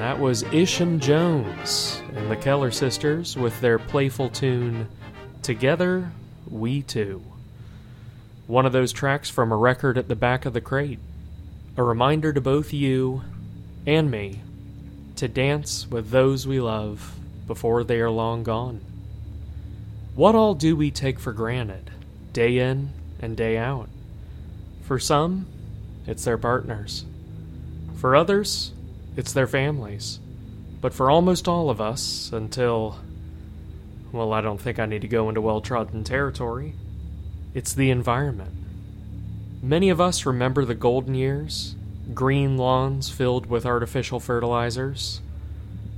And that was Isham Jones and the Keller Sisters with their playful tune, Together We Two. One of those tracks from a record at the back of the crate. A reminder to both you and me to dance with those we love before they are long gone. What all do we take for granted, day in and day out? For some, it's their partners. For others, it's their families. But for almost all of us, until... well, I don't think I need to go into well-trodden territory. It's the environment. Many of us remember the golden years, green lawns filled with artificial fertilizers,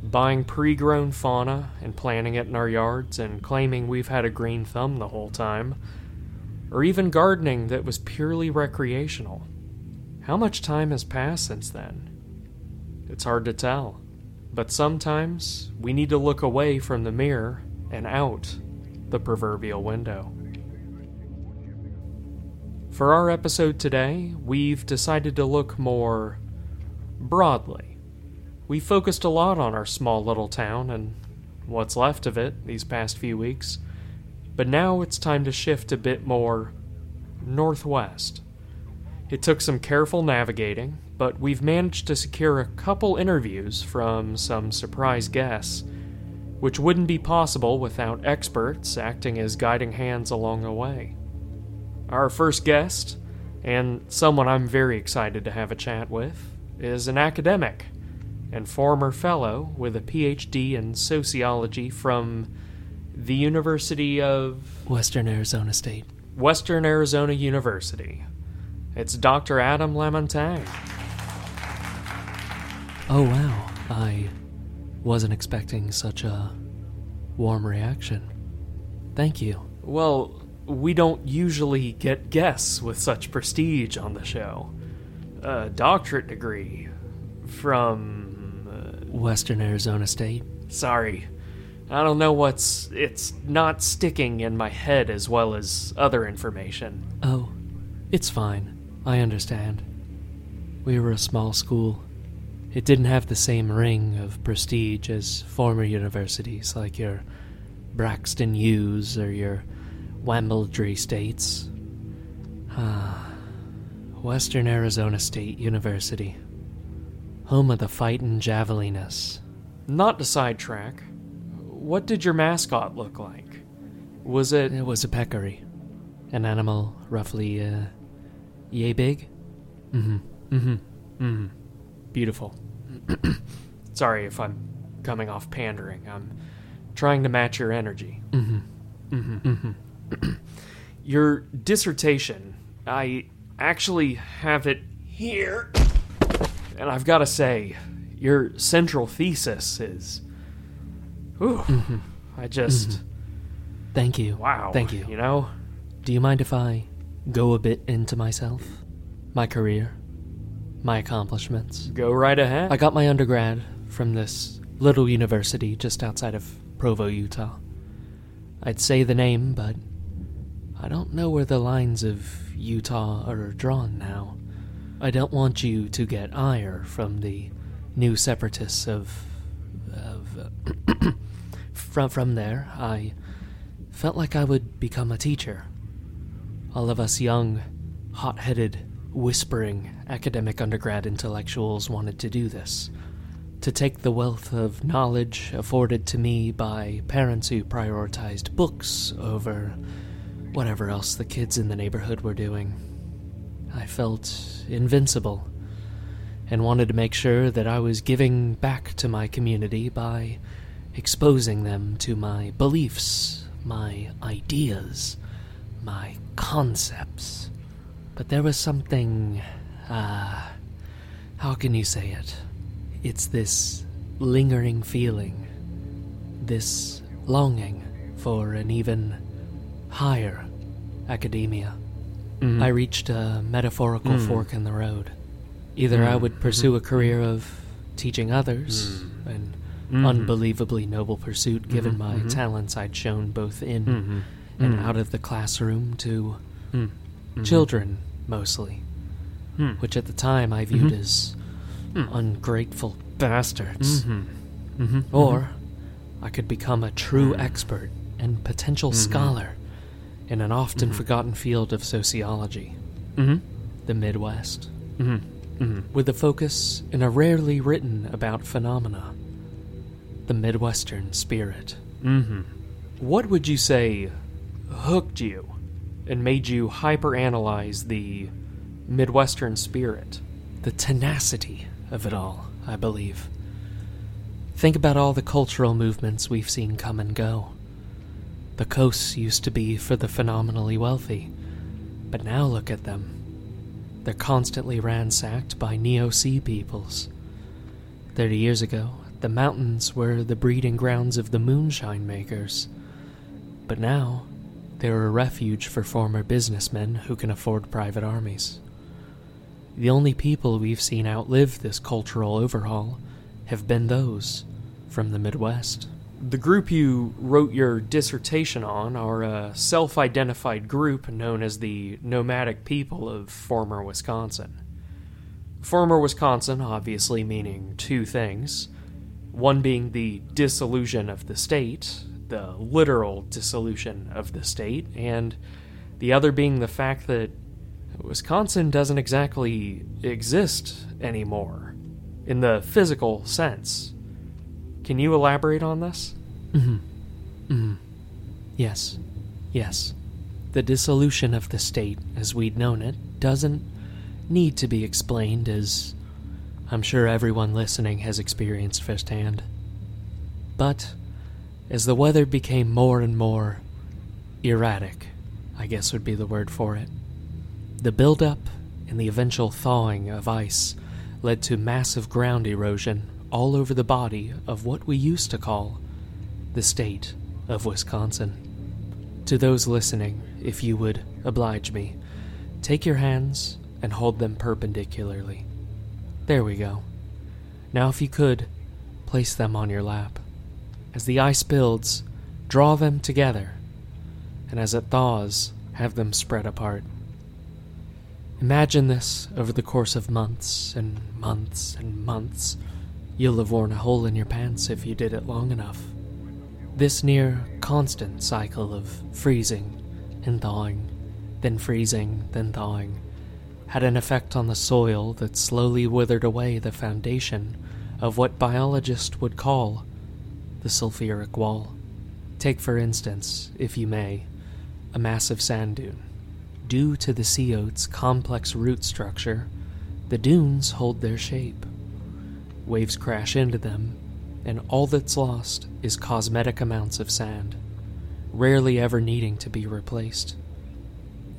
buying pre-grown fauna and planting it in our yards and claiming we've had a green thumb the whole time, or even gardening that was purely recreational. How much time has passed since then? It's hard to tell, but sometimes we need to look away from the mirror and out the proverbial window. For our episode today, we've decided to look more broadly. We focused a lot on our small little town and what's left of it these past few weeks, but now it's time to shift a bit more northwest. It took some careful navigating, but we've managed to secure a couple interviews from some surprise guests, which wouldn't be possible without experts acting as guiding hands along the way. Our first guest, and someone I'm very excited to have a chat with, is an academic and former fellow with a PhD in sociology from the University of... Western Arizona State. Western Arizona University. It's Dr. Adam Lamontagne. Oh, wow. I wasn't expecting such a warm reaction. Thank you. Well... we don't usually get guests with such prestige on the show. A doctorate degree from... Western Arizona State. Sorry. I don't know what's... it's not sticking in my head as well as other information. Oh, it's fine. I understand. We were a small school. It didn't have the same ring of prestige as former universities like your Braxton U's or your Wambledry States. Western Arizona State University. Home of the fightin' Javelinas. Not to sidetrack, what did your mascot look like? Was it... it was a peccary. An animal roughly, yay big? Beautiful. Sorry if I'm coming off pandering. I'm trying to match your energy. Your dissertation, I actually have it here, and I've got to say, your central thesis is, I just... Thank you. Wow. Thank you. You know? Do you mind if I go a bit into myself? My career? My accomplishments? Go right ahead. I got my undergrad from this little university just outside of Provo, Utah. I'd say the name, but I don't know where the lines of Utah are drawn now. I don't want you to get ire from the new separatists of from there. I felt like I would become a teacher. All of us young, hot-headed, whispering academic undergrad intellectuals wanted to do this. To take the wealth of knowledge afforded to me by parents who prioritized books over whatever else the kids in the neighborhood were doing. I felt invincible and wanted to make sure that I was giving back to my community by exposing them to my beliefs, my ideas, my concepts. But there was something, how can you say it? It's this lingering feeling, this longing for an even higher academia. I reached a metaphorical fork in the road. Either I would pursue a career of teaching others, an unbelievably noble pursuit given my talents I'd shown both in and out of the classroom to children, mostly, which at the time I viewed as... ungrateful bastards. Mm-hmm. Mm-hmm. Or I could become a true expert and potential scholar in an often forgotten field of sociology, the Midwest, with a focus in a rarely written about phenomena, the Midwestern spirit. What would you say hooked you and made you hyperanalyze the Midwestern spirit? The tenacity of it all, I believe. Think about all the cultural movements we've seen come and go. The coasts used to be for the phenomenally wealthy, but now look at them. They're constantly ransacked by neo-sea peoples. 30 years ago, the mountains were the breeding grounds of the moonshine makers, but now they're a refuge for former businessmen who can afford private armies. The only people we've seen outlive this cultural overhaul have been those from the Midwest. The group you wrote your dissertation on are a self-identified group known as the nomadic people of former Wisconsin. Former Wisconsin obviously meaning two things, one being the dissolution of the state, the literal dissolution of the state, and the other being the fact that Wisconsin doesn't exactly exist anymore, in the physical sense. Can you elaborate on this? Yes. The dissolution of the state, as we'd known it, doesn't need to be explained, as I'm sure everyone listening has experienced firsthand. But as the weather became more and more erratic, I guess would be the word for it, the buildup and the eventual thawing of ice led to massive ground erosion all over the body of what we used to call the state of Wisconsin. To those listening, if you would oblige me, take your hands and hold them perpendicularly. There we go. Now if you could, place them on your lap. As the ice builds, draw them together, and as it thaws, have them spread apart. Imagine this over the course of months and months and months. You'll have worn a hole in your pants if you did it long enough. This near constant cycle of freezing and thawing, then freezing, then thawing, had an effect on the soil that slowly withered away the foundation of what biologists would call the sulfuric wall. Take, for instance, if you may, a massive sand dune. Due to the sea oat's complex root structure, the dunes hold their shape. Waves crash into them, and all that's lost is cosmetic amounts of sand, rarely ever needing to be replaced.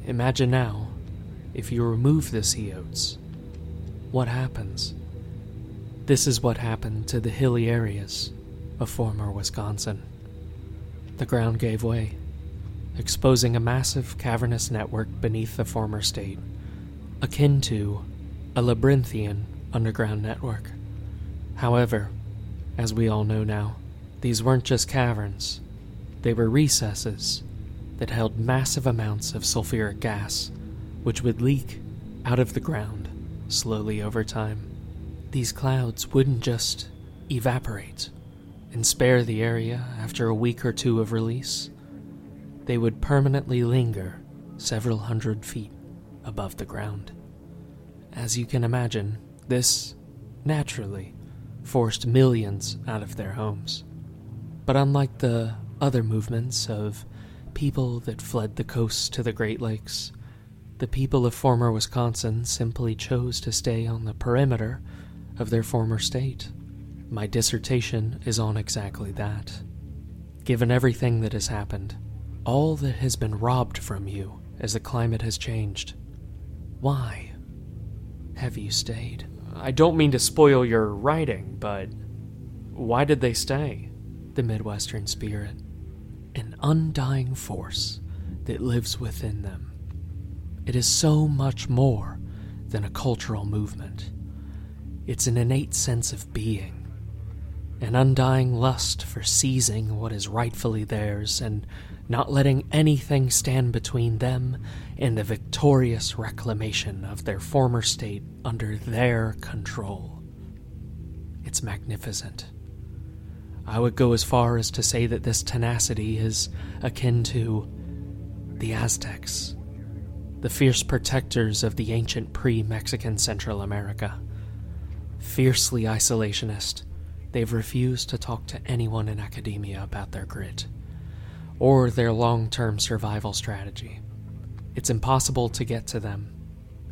Imagine now, if you remove the sea oats, what happens? This is what happened to the hilly areas of former Wisconsin. The ground gave way, exposing a massive cavernous network beneath the former state, akin to a labyrinthian underground network. However, as we all know now, these weren't just caverns. They were recesses that held massive amounts of sulfuric gas, which would leak out of the ground slowly over time. These clouds wouldn't just evaporate and spare the area after a week or two of release. They would permanently linger several hundred feet above the ground. As you can imagine, this naturally forced millions out of their homes. But unlike the other movements of people that fled the coasts to the Great Lakes, the people of former Wisconsin simply chose to stay on the perimeter of their former state. My dissertation is on exactly that. Given everything that has happened, all that has been robbed from you as the climate has changed, why have you stayed? I don't mean to spoil your writing, but why did they stay? The Midwestern spirit, an undying force that lives within them. It is so much more than a cultural movement. It's an innate sense of being, an undying lust for seizing what is rightfully theirs and not letting anything stand between them and the victorious reclamation of their former state under their control. It's magnificent. I would go as far as to say that this tenacity is akin to the Aztecs, the fierce protectors of the ancient pre-Mexican Central America. Fiercely isolationist, they've refused to talk to anyone in academia about their grit or their long-term survival strategy. It's impossible to get to them,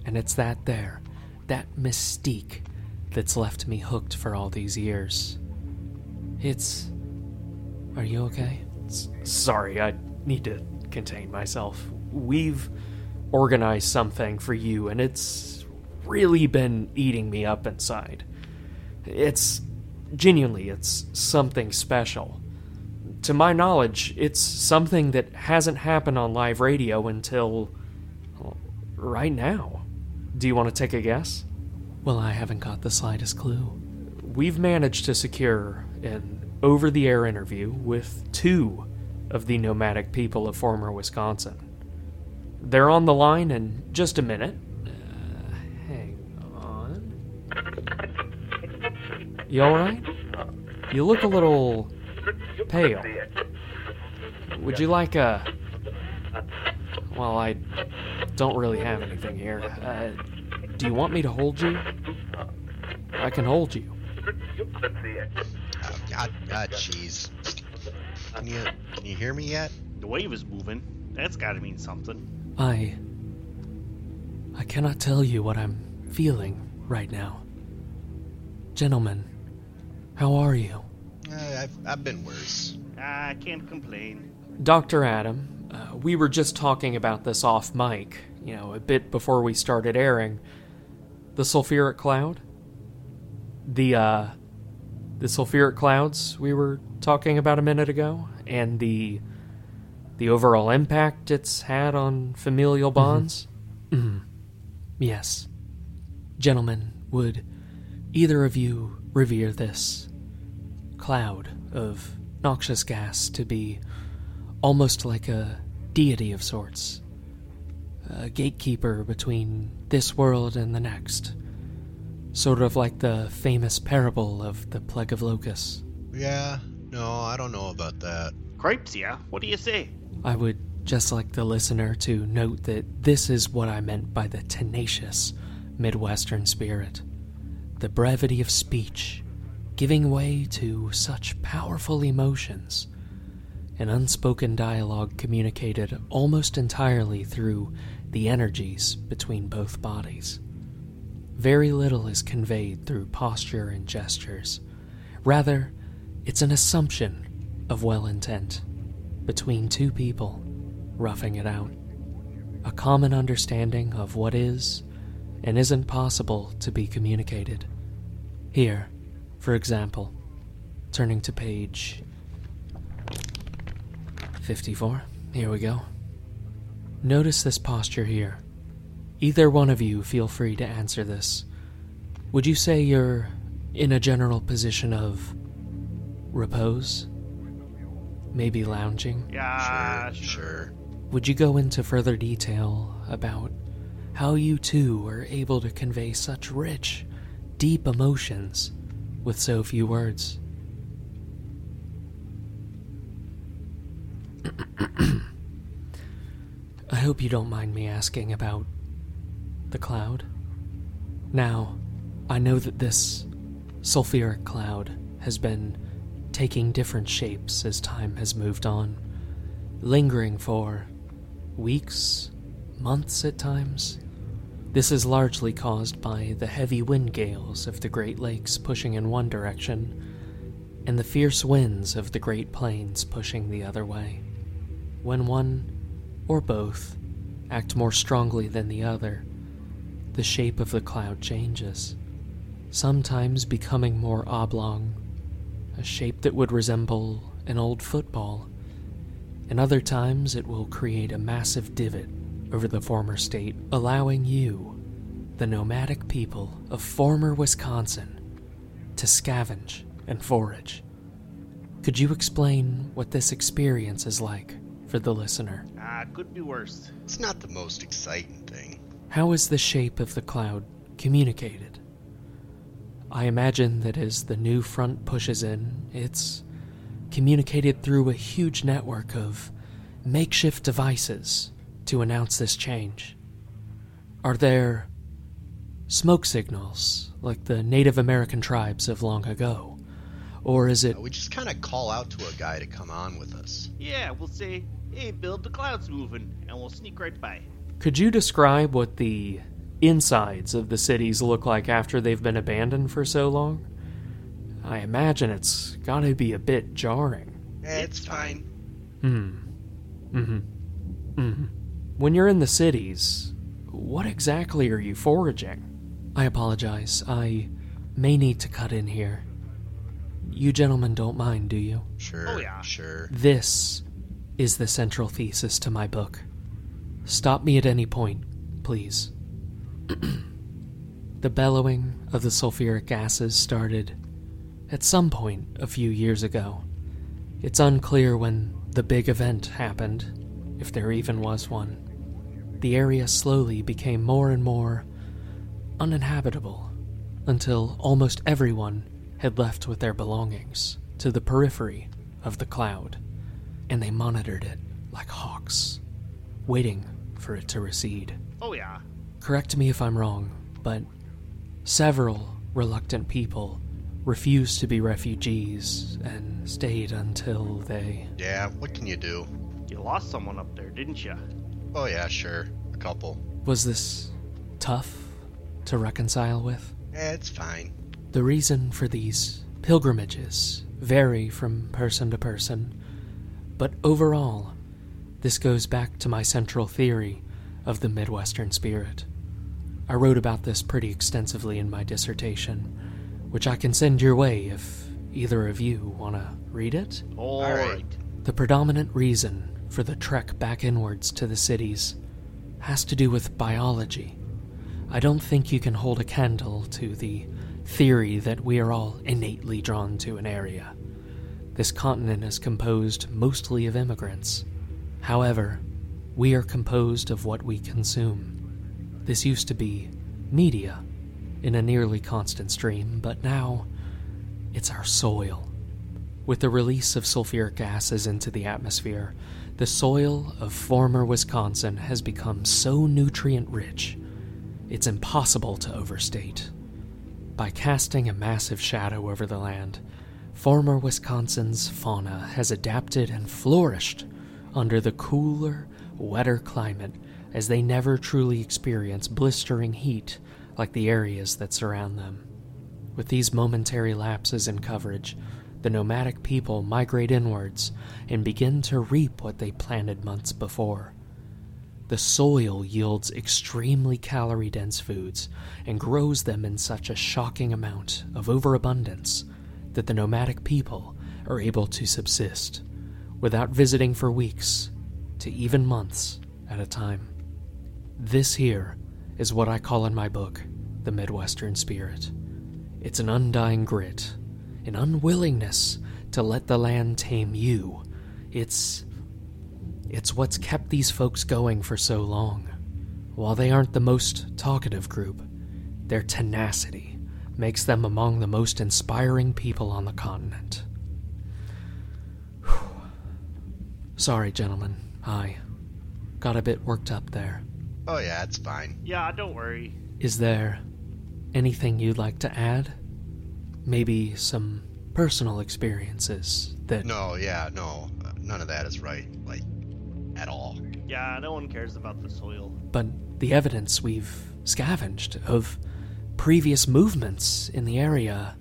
and it's that mystique that's left me hooked for all these years. Are you okay? Sorry, I need to contain myself. We've organized something for you, and it's really been eating me up inside. It's something special. To my knowledge, it's something that hasn't happened on live radio until right now. Do you want to take a guess? Well, I haven't got the slightest clue. We've managed to secure an over-the-air interview with two of the nomadic people of former Wisconsin. They're on the line in just a minute. Hang on. You alright? You look a little pale. Would you like a... Well, I don't really have anything here. Do you want me to hold you? I can hold you. Jeez. Can you hear me yet? The wave is moving. That's gotta mean something. I cannot tell you what I'm feeling right now. Gentlemen, how are you? I've been worse. I can't complain. Dr. Adam, we were just talking about this off mic, a bit before we started airing. The sulfuric cloud? The sulfuric clouds we were talking about a minute ago, and the overall impact it's had on familial bonds? Mm-hmm. Mm-hmm. Yes. Gentlemen, would either of you revere this cloud of noxious gas to be almost like a deity of sorts, a gatekeeper between this world and the next, sort of like the famous parable of the plague of locusts? Yeah, no, I don't know about that. Crepsia, what do you say? I would just like the listener to note that this is what I meant by the tenacious Midwestern spirit, the brevity of speech, giving way to such powerful emotions, an unspoken dialogue communicated almost entirely through the energies between both bodies. Very little is conveyed through posture and gestures. Rather, it's an assumption of well intent between two people roughing it out, a common understanding of what is and isn't possible to be communicated. Here, for example, turning to page 54, here we go. Notice this posture here. Either one of you feel free to answer this. Would you say you're in a general position of repose? Maybe lounging? Yeah, sure. Would you go into further detail about how you two were able to convey such rich, deep emotions with so few words? I hope you don't mind me asking about the cloud. Now, I know that this sulfuric cloud has been taking different shapes as time has moved on, lingering for weeks, months at times. This is largely caused by the heavy wind gales of the Great Lakes pushing in one direction, and the fierce winds of the Great Plains pushing the other way. When one, or both, act more strongly than the other, the shape of the cloud changes, sometimes becoming more oblong, a shape that would resemble an old football, and other times it will create a massive divot over the former state, allowing you, the nomadic people of former Wisconsin, to scavenge and forage. Could you explain what this experience is like for the listener? It could be worse. It's not the most exciting thing. How is the shape of the cloud communicated? I imagine that as the new front pushes in, it's communicated through a huge network of makeshift devices to announce this change. Are there smoke signals like the Native American tribes of long ago? Or is it... We just kind of call out to a guy to come on with us. Yeah, we'll say, hey, Bill, the cloud's moving, and we'll sneak right by. Could you describe what the insides of the cities look like after they've been abandoned for so long? I imagine it's gotta be a bit jarring. It's fine. When you're in the cities, what exactly are you foraging? I apologize. I may need to cut in here. You gentlemen don't mind, do you? Sure. Oh, yeah. Sure. This is the central thesis to my book. Stop me at any point, please. The bellowing of the sulfuric gases started at some point a few years ago. It's unclear when the big event happened, if there even was one. The area slowly became more and more uninhabitable, until almost everyone had left with their belongings to the periphery of the cloud, and they monitored it like hawks, waiting for it to recede. Oh yeah. Correct me if I'm wrong, but several reluctant people refused to be refugees and stayed until they... Yeah, what can you do? You lost someone up there, didn't you? Oh yeah, sure. A couple. Was this tough to reconcile with? It's fine. The reason for these pilgrimages vary from person to person, but overall, this goes back to my central theory of the Midwestern spirit. I wrote about this pretty extensively in my dissertation, which I can send your way if either of you want to read it. All right. The predominant reason for the trek back inwards to the cities has to do with biology. I don't think you can hold a candle to the theory that we are all innately drawn to an area. This continent is composed mostly of immigrants. However, we are composed of what we consume. This used to be media in a nearly constant stream, but now it's our soil. With the release of sulfuric gases into the atmosphere, the soil of former Wisconsin has become so nutrient-rich, it's impossible to overstate. By casting a massive shadow over the land, former Wisconsin's fauna has adapted and flourished under the cooler, wetter climate, as they never truly experience blistering heat like the areas that surround them. With these momentary lapses in coverage, the nomadic people migrate inwards and begin to reap what they planted months before. The soil yields extremely calorie-dense foods and grows them in such a shocking amount of overabundance that the nomadic people are able to subsist without visiting for weeks to even months at a time. This here is what I call in my book the Midwestern spirit. It's an undying grit, an unwillingness to let the land tame you. It's what's kept these folks going for so long. While they aren't the most talkative group, their tenacity makes them among the most inspiring people on the continent. Whew. Sorry, gentlemen. I got a bit worked up there. Oh yeah, it's fine. Yeah, don't worry. Is there anything you'd like to add? Maybe some personal experiences that... No, none of that is right. Like, at all. Yeah, no one cares about the soil. But the evidence we've scavenged of previous movements in the area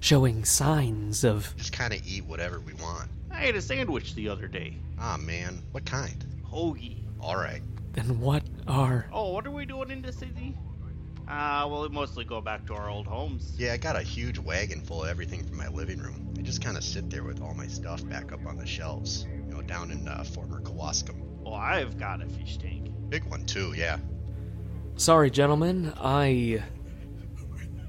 showing signs of... Just kind of eat whatever we want. I ate a sandwich the other day. Ah, man. What kind? Hoagie. All right. Then what are... Oh, what are we doing in the city? Well, we mostly go back to our old homes. Yeah, I got a huge wagon full of everything from my living room. I just kind of sit there with all my stuff back up on the shelves. You know, down in former Kewaskum. Oh, I've got a fish tank. Big one, too, yeah. Sorry, gentlemen. I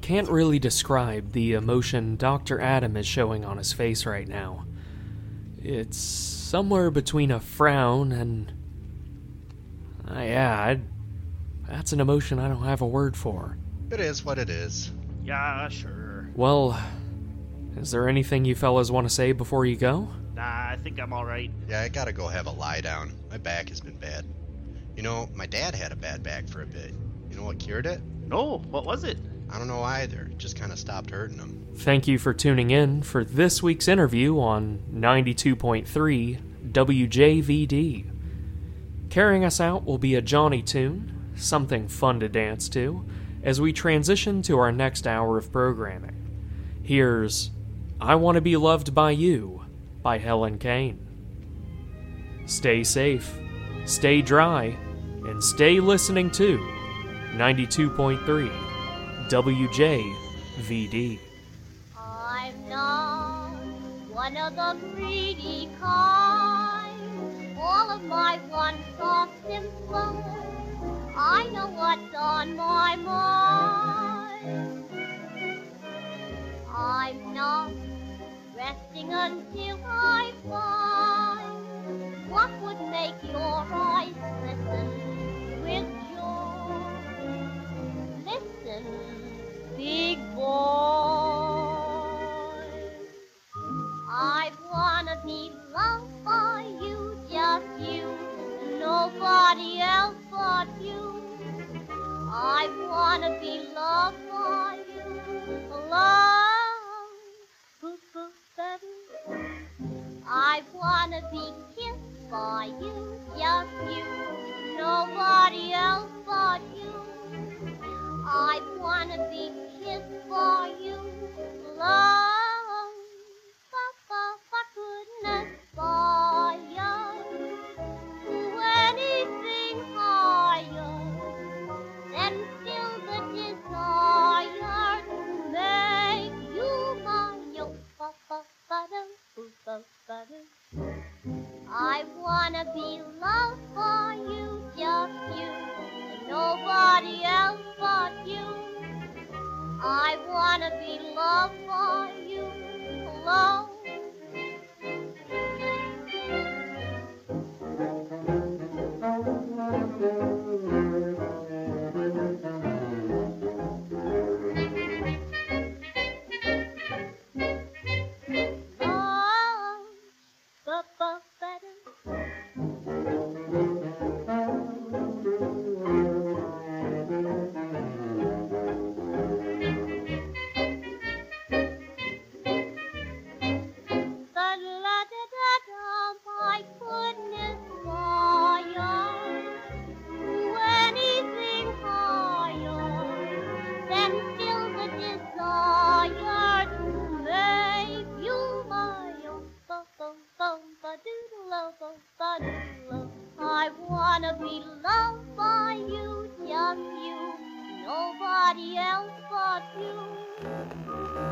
can't really describe the emotion Dr. Adam is showing on his face right now. It's somewhere between a frown and... That's an emotion I don't have a word for. It is what it is. Yeah, sure. Well, is there anything you fellas want to say before you go? Nah, I think I'm all right. Yeah, I gotta go have a lie down. My back has been bad. You know, my dad had a bad back for a bit. You know what cured it? No, what was it? I don't know either. It just kind of stopped hurting him. Thank you for tuning in for this week's interview on 92.3 WJVD. Carrying us out will be a Johnny tune, something fun to dance to, as we transition to our next hour of programming. Here's I Want to Be Loved by You by Helen Kane. Stay safe, stay dry, and stay listening to 92.3 WJVD. I'm not one of the greedy kind. All of my wants are simple. I know what's on my mind. I'm not resting until I find what would make your eyes glisten with joy. Listen, big boy, I wanna be loved by you, just you, nobody else but you. I wanna be loved by you, love. I wanna be kissed by you, just you, nobody else but you. I wanna be kissed by you, love, but goodness by you, to anything higher than still the desire to make you mine, yo, I wanna be loved by you, just you, and nobody else but you. I wanna be loved by you, alone.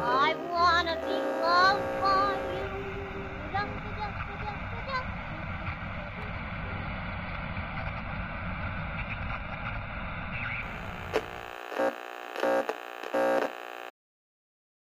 I wanna be